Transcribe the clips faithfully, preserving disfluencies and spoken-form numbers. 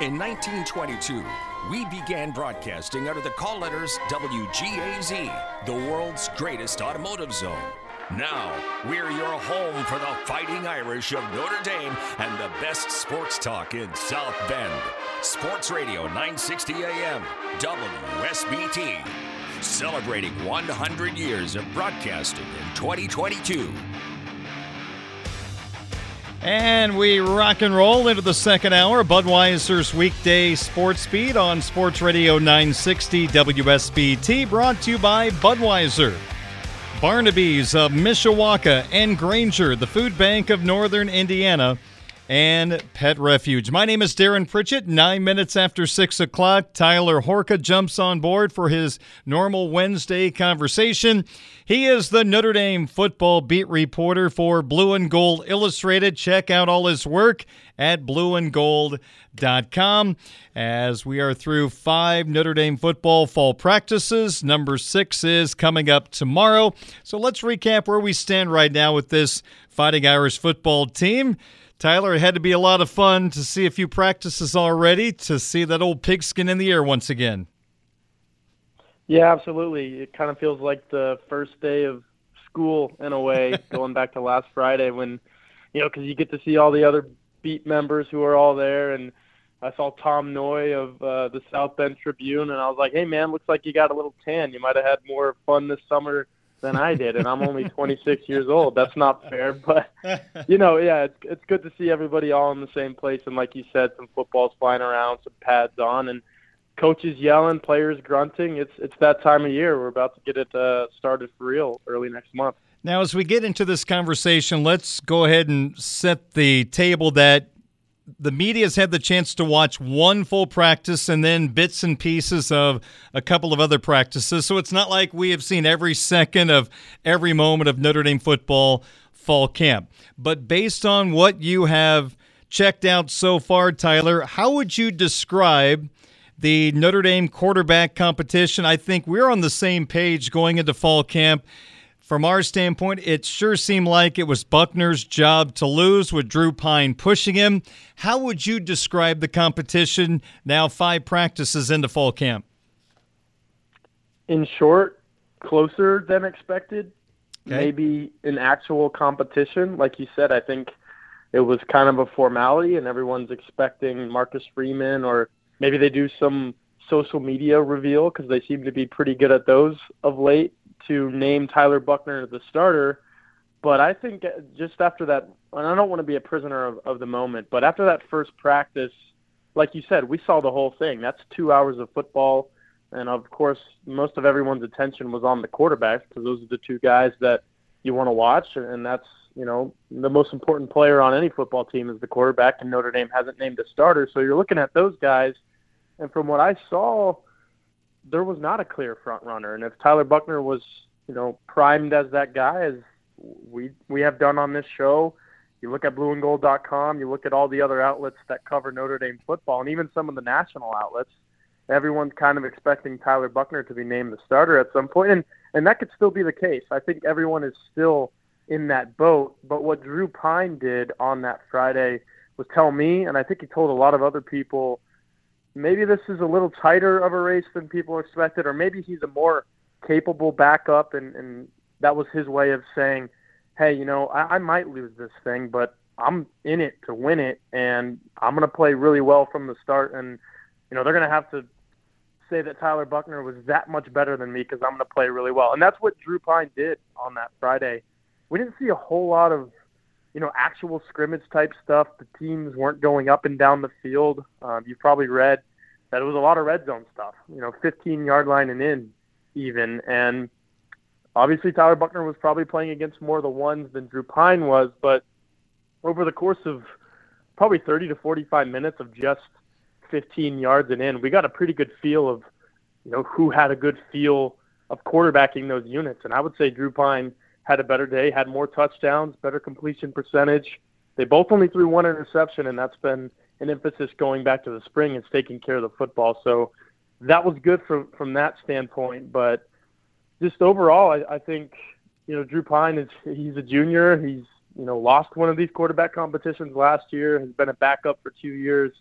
In nineteen twenty-two, we began broadcasting under the call letters W G A Z, the world's greatest automotive zone. Now, we're your home for the Fighting Irish of Notre Dame and the best sports talk in South Bend. Sports Radio nine sixty A M, W S B T. Celebrating one hundred years of broadcasting in twenty twenty-two. And we rock and roll into the second hour. Budweiser's weekday sports feed on Sports Radio nine sixty W S B T, brought to you by Budweiser, Barnaby's of Mishawaka and Granger, the Food Bank of Northern Indiana, and Pet Refuge. My name is Darren Pritchett. Nine minutes after six o'clock, Tyler Horka jumps on board for his normal Wednesday conversation. He is the Notre Dame football beat reporter for Blue and Gold Illustrated. Check out all his work at blue and gold dot com. As we are through five Notre Dame football fall practices, number six is coming up tomorrow. So let's recap where we stand right now with this Fighting Irish football team. Tyler, it had to be a lot of fun to see a few practices already, to see that old pigskin in the air once again. Yeah, absolutely. It kind of feels like the first day of school in a way, going back to last Friday when, you know, because you get to see all the other beat members who are all there. And I saw Tom Noy of uh, the South Bend Tribune, and I was like, hey, man, looks like you got a little tan. You might have had more fun this summer than I did, and I'm only twenty-six years old. That's not fair, but, you know, yeah, it's, it's good to see everybody all in the same place, and like you said, some footballs flying around, some pads on, and coaches yelling, players grunting. It's it's that time of year. We're about to get it uh, started for real early next month. Now, as we get into this conversation, let's go ahead and set the table that the media's had the chance to watch one full practice and then bits and pieces of a couple of other practices. So it's not like we have seen every second of every moment of Notre Dame football fall camp. But based on what you have checked out so far, Tyler, how would you describe the Notre Dame quarterback competition? I think we're on the same page going into fall camp. From our standpoint, it sure seemed like it was Buchner's job to lose, with Drew Pine pushing him. How would you describe the competition now five practices into fall camp? In short, closer than expected. Okay. Maybe an actual competition. Like you said, I think it was kind of a formality, and everyone's expecting Marcus Freeman, or maybe they do some social media reveal because they seem to be pretty good at those of late, to name Tyler Buchner the starter. But I think just after that, and I don't want to be a prisoner of, of the moment, but after that first practice, like you said, we saw the whole thing. That's two hours of football. And of course, most of everyone's attention was on the quarterbacks, because those are the two guys that you want to watch. And that's, you know, the most important player on any football team is the quarterback, and Notre Dame hasn't named a starter. So you're looking at those guys. And from what I saw, there was not a clear front runner. And if Tyler Buchner was, you know, primed as that guy, as we we have done on this show, you look at blue and gold dot com, you look at all the other outlets that cover Notre Dame football, and even some of the national outlets, everyone's kind of expecting Tyler Buchner to be named the starter at some point. And, and that could still be the case. I think everyone is still in that boat. But what Drew Pine did on that Friday was tell me, and I think he told a lot of other people, maybe this is a little tighter of a race than people expected, or maybe he's a more capable backup, and, and that was his way of saying, hey, you know, I, I might lose this thing, but I'm in it to win it, and I'm going to play really well from the start. And, you know, they're going to have to say that Tyler Buchner was that much better than me because I'm going to play really well. And that's what Drew Pine did on that Friday. We didn't see a whole lot of, you know, actual scrimmage type stuff. The teams weren't going up and down the field. Um, you've probably read that it was a lot of red zone stuff, you know, fifteen-yard line and in even. And obviously Tyler Buchner was probably playing against more of the ones than Drew Pine was, but over the course of probably thirty to forty-five minutes of just fifteen yards and in, we got a pretty good feel of, you know, who had a good feel of quarterbacking those units. And I would say Drew Pine had a better day, had more touchdowns, better completion percentage. They both only threw one interception, and that's been an emphasis going back to the spring, is taking care of the football. So that was good from, from that standpoint. But just overall, I, I think, you know, Drew Pine is, he's a junior. He's, you know, lost one of these quarterback competitions last year, has been a backup for two years.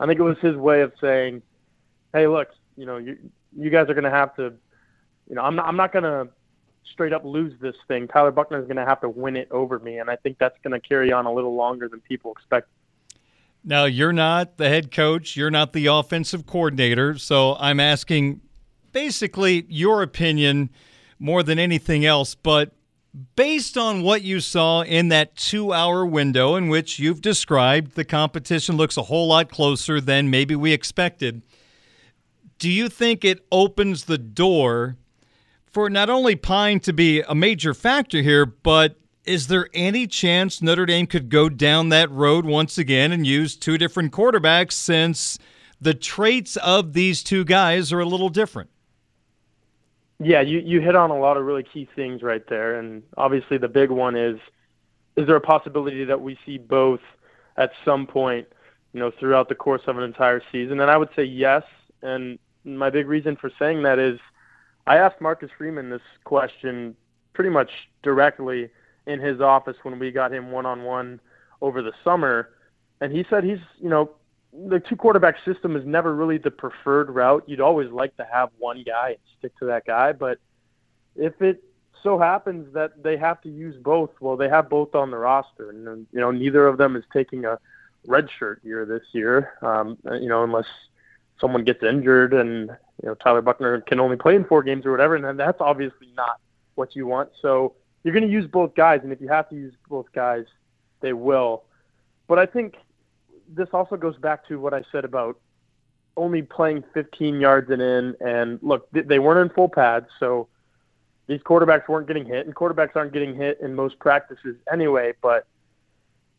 I think it was his way of saying, hey, look, you know, you you guys are going to have to, you know, I'm not, I'm not going to straight up lose this thing. Tyler Buchner is going to have to win it over me, and I think that's going to carry on a little longer than people expect. Now, you're not the head coach. You're not the offensive coordinator, so I'm asking basically your opinion more than anything else, but based on what you saw in that two-hour window in which you've described, the competition looks a whole lot closer than maybe we expected. Do you think it opens the door for not only Pine to be a major factor here, but is there any chance Notre Dame could go down that road once again and use two different quarterbacks, since the traits of these two guys are a little different? Yeah, you, you hit on a lot of really key things right there. And obviously the big one is, is there a possibility that we see both at some point, you know, throughout the course of an entire season? And I would say yes. And my big reason for saying that is I asked Marcus Freeman this question pretty much directly in his office when we got him one-on-one over the summer. And he said he's, you know, the two-quarterback system is never really the preferred route. You'd always like to have one guy and stick to that guy. But if it so happens that they have to use both, well, they have both on the roster. And, you know, neither of them is taking a redshirt year this year, um, you know, unless someone gets injured and, you know, Tyler Buchner can only play in four games or whatever. And that's obviously not what you want. So you're going to use both guys. And if you have to use both guys, they will. But I think this also goes back to what I said about only playing fifteen yards and in. And look, they weren't in full pads, so these quarterbacks weren't getting hit, and quarterbacks aren't getting hit in most practices anyway. But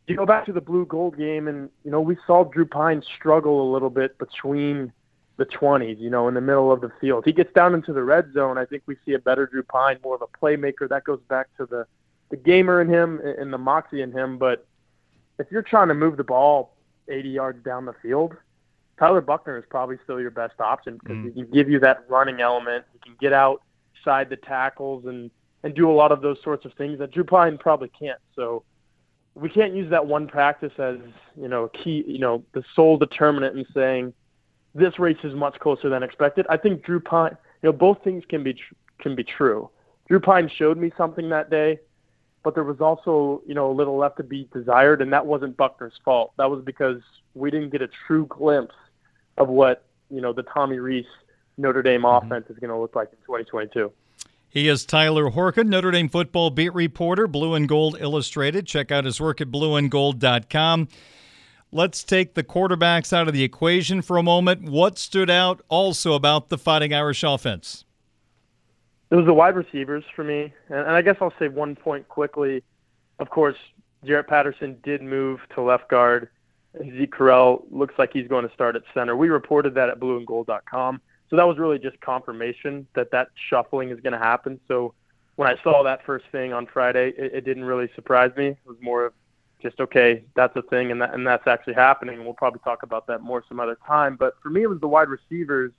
you go back to the Blue Gold game, and you know, we saw Drew Pine struggle a little bit between the twenties, you know, in the middle of the field. He gets down into the red zone, I think we see a better Drew Pine, more of a playmaker. That goes back to the, the gamer in him and the moxie in him. But if you're trying to move the ball eighty yards down the field, Tyler Buchner is probably still your best option, because mm. he can give you that running element. He can get outside the tackles and, and do a lot of those sorts of things that Drew Pine probably can't. So we can't use that one practice as, you know, key, you know, the sole determinant in saying this race is much closer than expected. I think Drew Pine, you know, both things can be, tr- can be true. Drew Pine showed me something that day, but there was also, you know, a little left to be desired, and that wasn't Buckner's fault. That was because we didn't get a true glimpse of what, you know, the Tommy Reese Notre Dame mm-hmm. offense is going to look like in twenty twenty-two. He is Tyler Horka, Notre Dame football beat reporter, Blue and Gold Illustrated. Check out his work at blue and gold dot com. Let's take the quarterbacks out of the equation for a moment. What stood out also about the Fighting Irish offense? It was the wide receivers for me, and, and I guess I'll say one point quickly. Of course, Jarrett Patterson did move to left guard. Zeke Carell looks like he's going to start at center. We reported that at blue and gold dot com, so that was really just confirmation that that shuffling is going to happen. So when I saw that first thing on Friday, it, it didn't really surprise me. It was more of just, okay, that's a thing, and that, and that's actually happening. We'll probably talk about that more some other time. But for me, it was the wide receivers,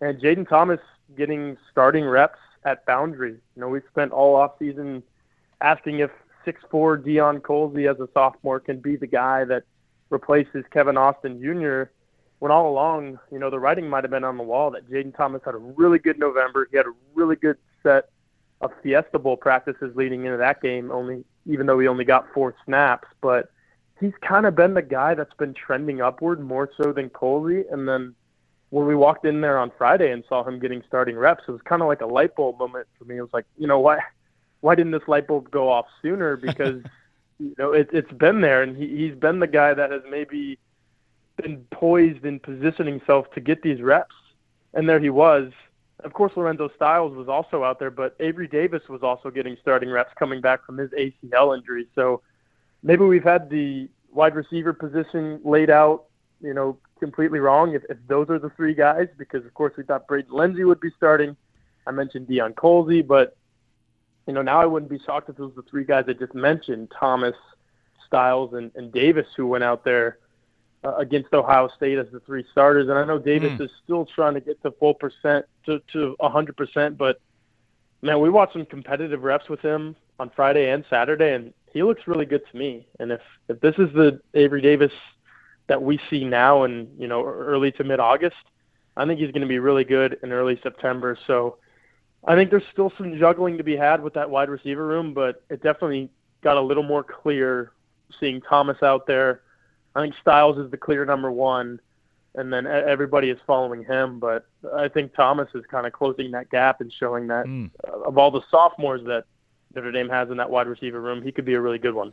and Jaden Thomas getting starting reps at boundary. You know, we've spent all offseason asking if six foot four Deion Colzie as a sophomore can be the guy that replaces Kevin Austin Junior When all along, you know, the writing might have been on the wall that Jaden Thomas had a really good November. He had a really good set of Fiesta Bowl practices leading into that game, only even though he only got four snaps. But he's kind of been the guy that's been trending upward more so than Colzie. And then when we walked in there on Friday and saw him getting starting reps, it was kind of like a light bulb moment for me. It was like, you know, why why didn't this light bulb go off sooner? Because, you know, it, it's been there, and he, he's been the guy that has maybe been poised and positioning himself to get these reps. And there he was. Of course, Lorenzo Styles was also out there, but Avery Davis was also getting starting reps coming back from his A C L injury. So maybe we've had the wide receiver position laid out, you know, completely wrong if, if those are the three guys, because, of course, we thought Braden Lindsey would be starting. I mentioned Deion Colzie, but, you know, now I wouldn't be shocked if it was the three guys I just mentioned, Thomas, Styles, and, and Davis, who went out there Uh, against Ohio State as the three starters. And I know Davis mm. is still trying to get to full percent, to, to one hundred percent, but, man, we watched some competitive reps with him on Friday and Saturday, and he looks really good to me. And if, if this is the Avery Davis that we see now in, you know, early to mid-August, I think he's going to be really good in early September. So I think there's still some juggling to be had with that wide receiver room, but it definitely got a little more clear seeing Thomas out there. I think Styles is the clear number one, and then everybody is following him. But I think Thomas is kind of closing that gap and showing that mm. of all the sophomores that Notre Dame has in that wide receiver room, he could be a really good one.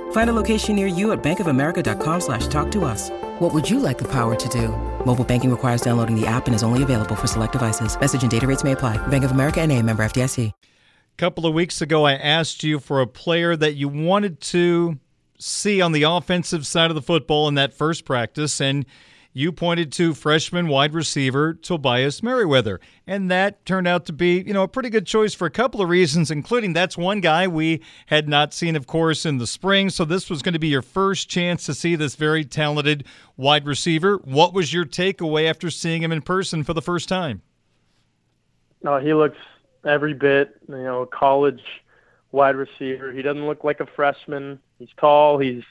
Find a location near you at bankofamerica.com slash talk to us. What would you like the power to do? Mobile banking requires downloading the app and is only available for select devices. Message and data rates may apply. Bank of America N A, member F D I C. A couple of weeks ago, I asked you for a player that you wanted to see on the offensive side of the football in that first practice, and you pointed to freshman wide receiver Tobias Merriweather. And that turned out to be, you know, a pretty good choice for a couple of reasons, including that's one guy we had not seen, of course, in the spring. So this was going to be your first chance to see this very talented wide receiver. What was your takeaway after seeing him in person for the first time? No, he looks every bit, you know, a college wide receiver. He doesn't look like a freshman. He's tall. He's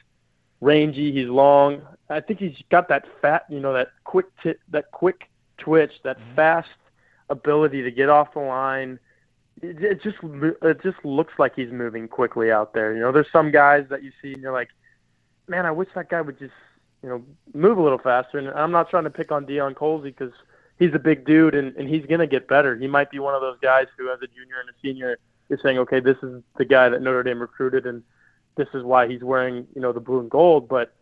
rangy. He's long. I think he's got that fat, you know, that quick t- that quick twitch, that mm-hmm. fast ability to get off the line. It, it just it just looks like he's moving quickly out there. You know, there's some guys that you see and you're like, man, I wish that guy would just, you know, move a little faster. And I'm not trying to pick on Deion Colzie because he's a big dude and, and he's going to get better. He might be one of those guys who, as a junior and a senior, is saying, okay, this is the guy that Notre Dame recruited and this is why he's wearing, you know, the blue and gold. But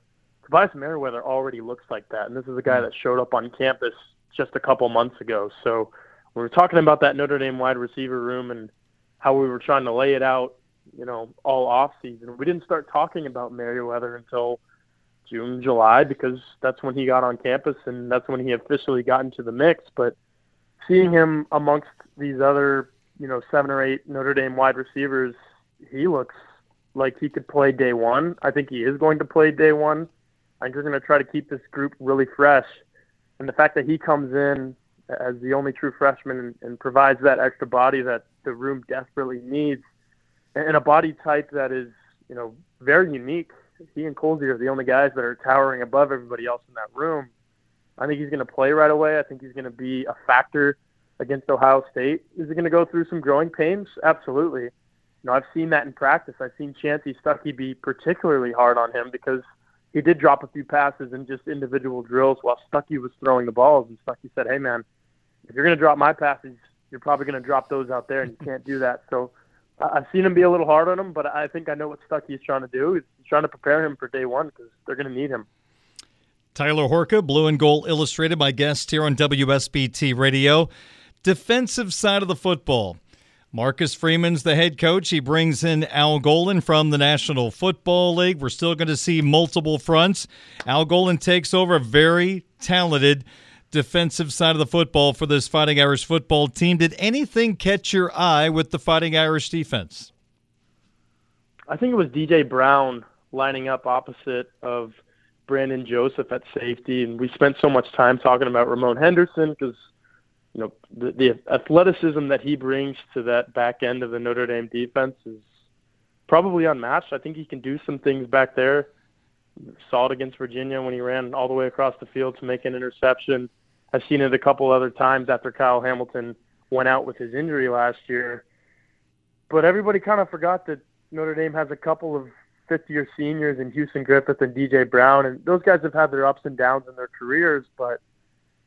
Tobias Merriweather already looks like that, and this is a guy that showed up on campus just a couple months ago. So we were talking about that Notre Dame wide receiver room and how we were trying to lay it out, you know, all off season. We didn't start talking about Merriweather until June, July, because that's when he got on campus and that's when he officially got into the mix. But seeing him amongst these other, you know, seven or eight Notre Dame wide receivers, he looks like he could play day one. I think he is going to play day one. I think we're going to try to keep this group really fresh. And the fact that he comes in as the only true freshman and, and provides that extra body that the room desperately needs, and a body type that is, you know, very unique. He and Colzie are the only guys that are towering above everybody else in that room. I think he's going to play right away. I think he's going to be a factor against Ohio State. Is he going to go through some growing pains? Absolutely. You know, I've seen that in practice. I've seen Chancey Stuckey be particularly hard on him because he did drop a few passes in just individual drills while Stuckey was throwing the balls. And Stuckey said, hey, man, if you're going to drop my passes, you're probably going to drop those out there, and you can't do that. So I've seen him be a little hard on him, but I think I know what Stuckey is trying to do. He's trying to prepare him for day one because they're going to need him. Tyler Horka, Blue and Gold Illustrated, my guest here on W S B T Radio. Defensive side of the football. Marcus Freeman's the head coach. He brings in Al Golden from the National Football League. We're still going to see multiple fronts. Al Golden takes over a very talented defensive side of the football for this Fighting Irish football team. Did anything catch your eye with the Fighting Irish defense? I think it was D J Brown lining up opposite of Brandon Joseph at safety, and we spent so much time talking about Ramon Henderson because, you know, the, the athleticism that he brings to that back end of the Notre Dame defense is probably unmatched. I think he can do some things back there. Saw it against Virginia when he ran all the way across the field to make an interception. I've seen it a couple other times after Kyle Hamilton went out with his injury last year. But everybody kind of forgot that Notre Dame has a couple of fifth-year seniors in Houston Griffith and D J Brown, and those guys have had their ups and downs in their careers, but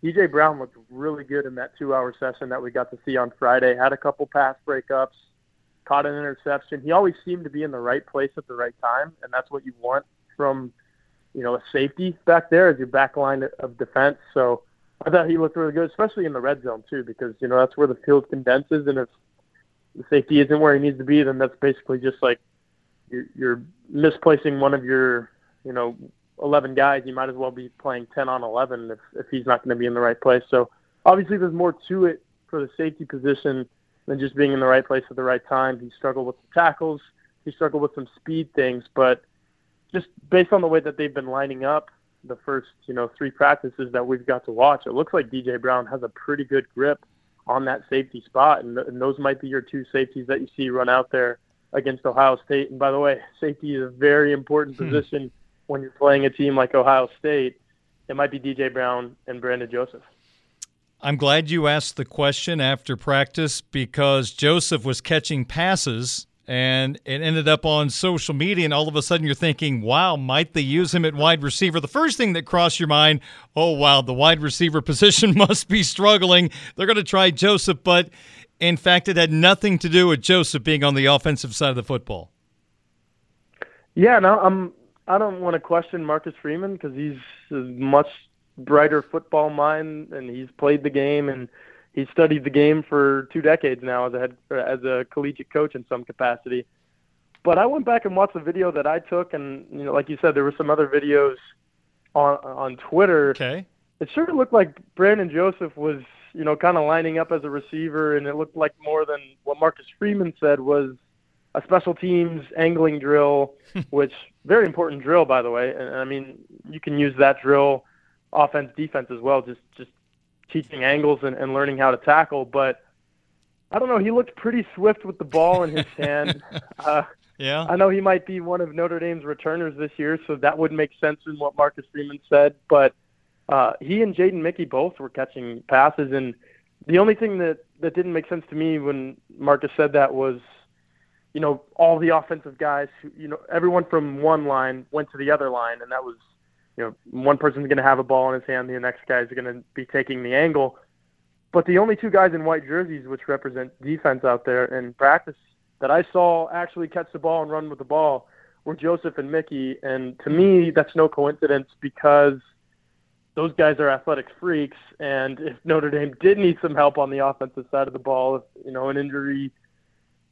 D J Brown looked really good in that two-hour session that we got to see on Friday. Had a couple pass breakups, caught an interception. He always seemed to be in the right place at the right time, and that's what you want from, you know, a safety back there as your back line of defense. So I thought he looked really good, especially in the red zone too, because, you know, that's where the field condenses, and if the safety isn't where he needs to be, then that's basically just like you're, you're misplacing one of your, you know, eleven guys. You might as well be playing ten on eleven if, if he's not going to be in the right place. So obviously there's more to it for the safety position than just being in the right place at the right time. He struggled with the tackles. He struggled with some speed things, but just based on the way that they've been lining up the first, you know, three practices that we've got to watch, it looks like D J Brown has a pretty good grip on that safety spot, and, th- and those might be your two safeties that you see run out there against Ohio State. And by the way, safety is a very important position hmm. when you're playing a team like Ohio State. It might be D J Brown and Brandon Joseph. I'm glad you asked the question after practice, because Joseph was catching passes and it ended up on social media, and all of a sudden you're thinking, wow, might they use him at wide receiver? The first thing that crossed your mind, oh, wow, the wide receiver position must be struggling. They're going to try Joseph, but in fact it had nothing to do with Joseph being on the offensive side of the football. Yeah, no, I'm, I don't want to question Marcus Freeman because he's a much brighter football mind, and he's played the game, and he's studied the game for two decades now as a head, as a collegiate coach in some capacity. But I went back and watched the video that I took, and, you know, like you said, there were some other videos on on Twitter. Okay. It sure looked like Brandon Joseph was, you know, kind of lining up as a receiver, and it looked like more than what Marcus Freeman said was a special teams angling drill, which very important drill, by the way. And, I mean, you can use that drill offense, defense as well, just just teaching angles and, and learning how to tackle. But I don't know, he looked pretty swift with the ball in his hand. Uh, yeah, I know he might be one of Notre Dame's returners this year, so that would make sense in what Marcus Freeman said. But uh, he and Jaden Mickey both were catching passes, and the only thing that, that didn't make sense to me when Marcus said that was, you know, all the offensive guys, who, you know, everyone from one line went to the other line, and that was, you know, one person's going to have a ball in his hand, the next guy is going to be taking the angle. But the only two guys in white jerseys, which represent defense out there in practice, that I saw actually catch the ball and run with the ball were Joseph and Mickey. And to me, that's no coincidence, because those guys are athletic freaks. And if Notre Dame did need some help on the offensive side of the ball, if, you know, an injury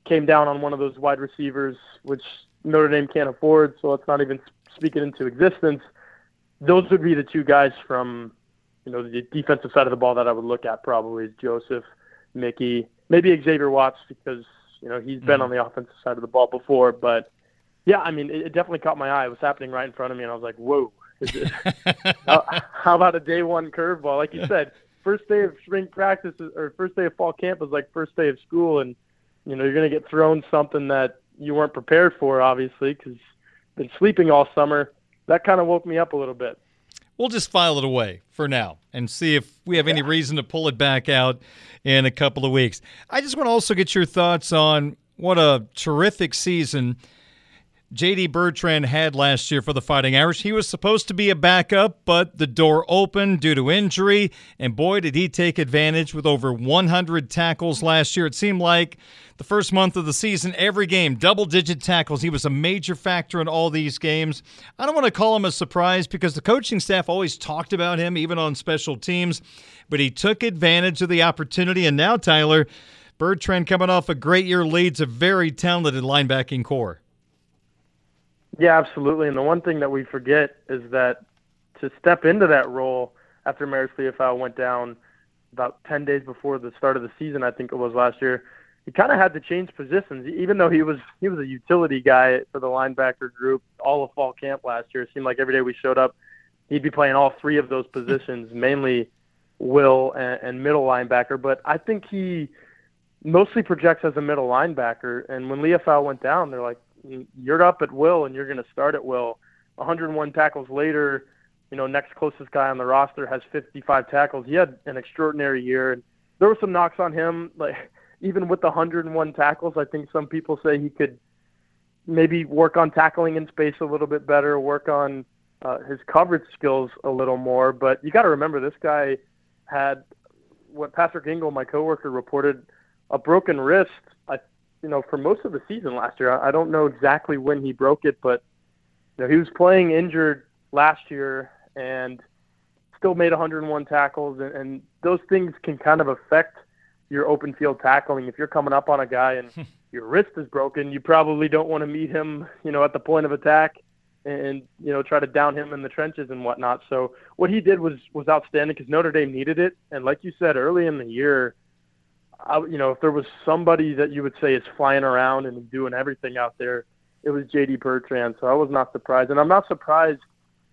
came down on one of those wide receivers, which Notre Dame can't afford, so let's not even speak it into existence, those would be the two guys from, you know, the defensive side of the ball that I would look at probably is Joseph, Mickey, maybe Xavier Watts, because, you know, he's been mm-hmm. on the offensive side of the ball before. But, yeah, I mean, it, it definitely caught my eye. It was happening right in front of me, and I was like, whoa. Is it, how, how about a day one curveball? Like you said, first day of spring practice or first day of fall camp is like first day of school, and, you know, you're going to get thrown something that you weren't prepared for, obviously, because you've been sleeping all summer. That kind of woke me up a little bit. We'll just file it away for now and see if we have yeah. any reason to pull it back out in a couple of weeks. I just want to also get your thoughts on what a terrific season J D. Bertrand had last year for the Fighting Irish. He was supposed to be a backup, but the door opened due to injury, and boy, did he take advantage with over one hundred tackles last year. It seemed like the first month of the season, every game, double-digit tackles. He was a major factor in all these games. I don't want to call him a surprise because the coaching staff always talked about him, even on special teams, but he took advantage of the opportunity, and now, Tyler, Bertrand coming off a great year leads a very talented linebacking core. Yeah, absolutely. And the one thing that we forget is that to step into that role after Maris Leofau went down about ten days before the start of the season, I think it was last year, he kind of had to change positions. Even though he was he was a utility guy for the linebacker group all of fall camp last year, it seemed like every day we showed up, he'd be playing all three of those positions, mainly will and, and middle linebacker. But I think he mostly projects as a middle linebacker. And when Leofau went down, they're like, you're up at will and you're going to start at will. one hundred one tackles later, you know, next closest guy on the roster has fifty-five tackles. He had an extraordinary year. And there were some knocks on him. Like, even with the one hundred one tackles, I think some people say he could maybe work on tackling in space a little bit better, work on uh, his coverage skills a little more. But you got to remember, this guy had what Patrick Engel, my coworker, reported, a broken wrist, I, you know, for most of the season last year. I, I don't know exactly when he broke it, but you know, he was playing injured last year and still made one hundred one tackles. And, and those things can kind of affect your open field tackling. If you're coming up on a guy and your wrist is broken, you probably don't want to meet him, you know, at the point of attack and, you know, try to down him in the trenches and whatnot. So what he did was, was outstanding because Notre Dame needed it. And like you said, early in the year, I, you know, if there was somebody that you would say is flying around and doing everything out there, it was J D. Bertrand. So I was not surprised. And I'm not surprised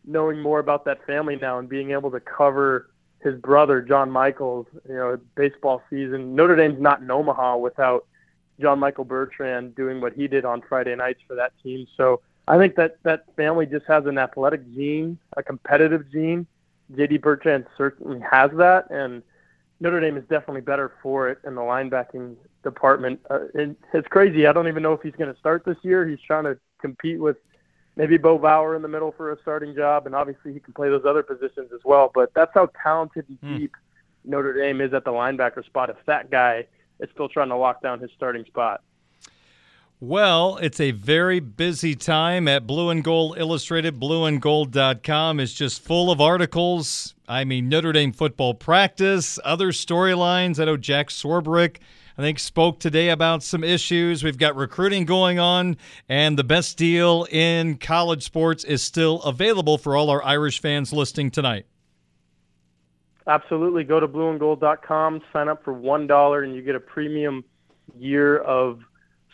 knowing more about that family now and being able to cover his brother, John Michael's, you know, baseball season. Notre Dame's not in Omaha without John Michael Bertrand doing what he did on Friday nights for that team. So I think that that family just has an athletic gene, a competitive gene. J D. Bertrand certainly has that. And Notre Dame is definitely better for it in the linebacking department. Uh, it, it's crazy. I don't even know if he's going to start this year. He's trying to compete with maybe Bo Bauer in the middle for a starting job, and obviously he can play those other positions as well. But that's how talented and mm. deep Notre Dame is at the linebacker spot if that guy is still trying to lock down his starting spot. Well, it's a very busy time at Blue and Gold Illustrated. blue and gold dot com is just full of articles. I mean, Notre Dame football practice, other storylines. I know Jack Swarbrick, I think, spoke today about some issues. We've got recruiting going on, and the best deal in college sports is still available for all our Irish fans listening tonight. Absolutely. Go to blue and gold dot com, sign up for one dollar, and you get a premium year of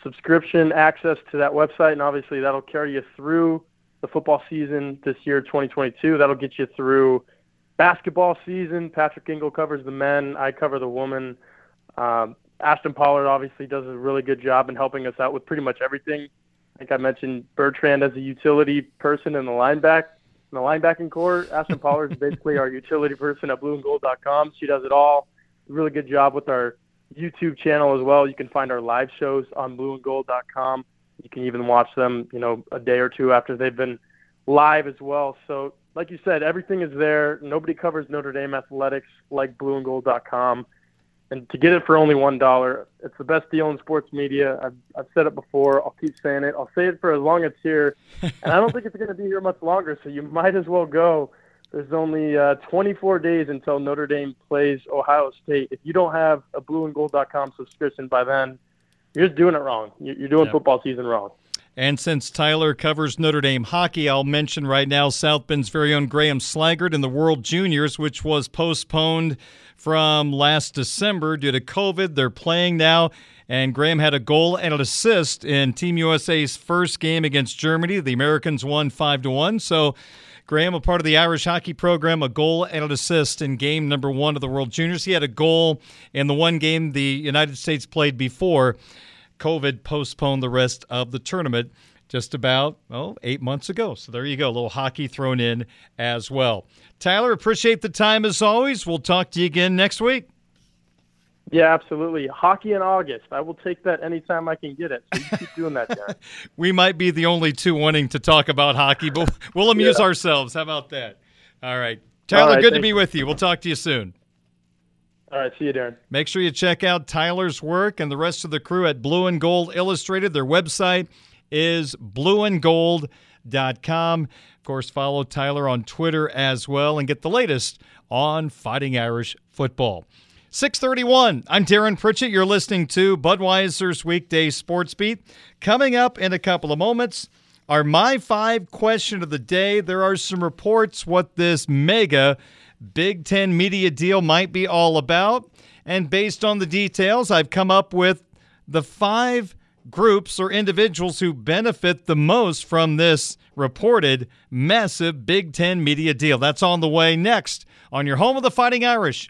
subscription access to that website, and obviously that'll carry you through the football season this year, twenty twenty-two. That'll get you through basketball season. Patrick Engel covers the men. I cover the woman. Um, Ashton Pollard obviously does a really good job in helping us out with pretty much everything. I think I mentioned Bertrand as a utility person in the lineback, in the linebacking core. Ashton Pollard is basically our utility person at blue and gold dot com. She does it all. Really good job with our YouTube channel as well. You can find our live shows on blue and gold dot com. You can even watch them, you know, a day or two after they've been live as well. So, like you said, everything is there. Nobody covers Notre Dame athletics like blue and gold dot com. And to get it for only one dollar, it's the best deal in sports media. I've, I've said it before. I'll keep saying it. I'll say it for as long as it's here. And I don't think it's going to be here much longer, so you might as well go. There's only uh, twenty-four days until Notre Dame plays Ohio State. If you don't have a blue and gold dot com subscription by then, you're just doing it wrong. You're doing yep. football season wrong. And since Tyler covers Notre Dame hockey, I'll mention right now South Bend's very own Graham Slaggart in the World Juniors, which was postponed from last December due to COVID. They're playing now, and Graham had a goal and an assist in Team U S A's first game against Germany. The Americans won five to one, so Graham, a part of the Irish hockey program, a goal and an assist in game number one of the World Juniors. He had a goal in the one game the United States played before COVID postponed the rest of the tournament just about, oh, eight months ago. So there you go, a little hockey thrown in as well. Tyler, appreciate the time as always. We'll talk to you again next week. Yeah, absolutely. Hockey in August. I will take that anytime I can get it. So you keep doing that, Darren. We might be the only two wanting to talk about hockey, but we'll amuse yeah. ourselves. How about that? All right. Tyler, All right, good to be you. with you. We'll talk to you soon. All right. See you, Darren. Make sure you check out Tyler's work and the rest of the crew at Blue and Gold Illustrated. Their website is blue and gold dot com. Of course, follow Tyler on Twitter as well and get the latest on Fighting Irish football. six thirty-one, I'm Darren Pritchett. You're listening to Budweiser's Weekday Sports Beat. Coming up in a couple of moments are my five question of the day. There are some reports what this mega Big Ten media deal might be all about. And based on the details, I've come up with the five groups or individuals who benefit the most from this reported massive Big Ten media deal. That's on the way next on your home of the Fighting Irish,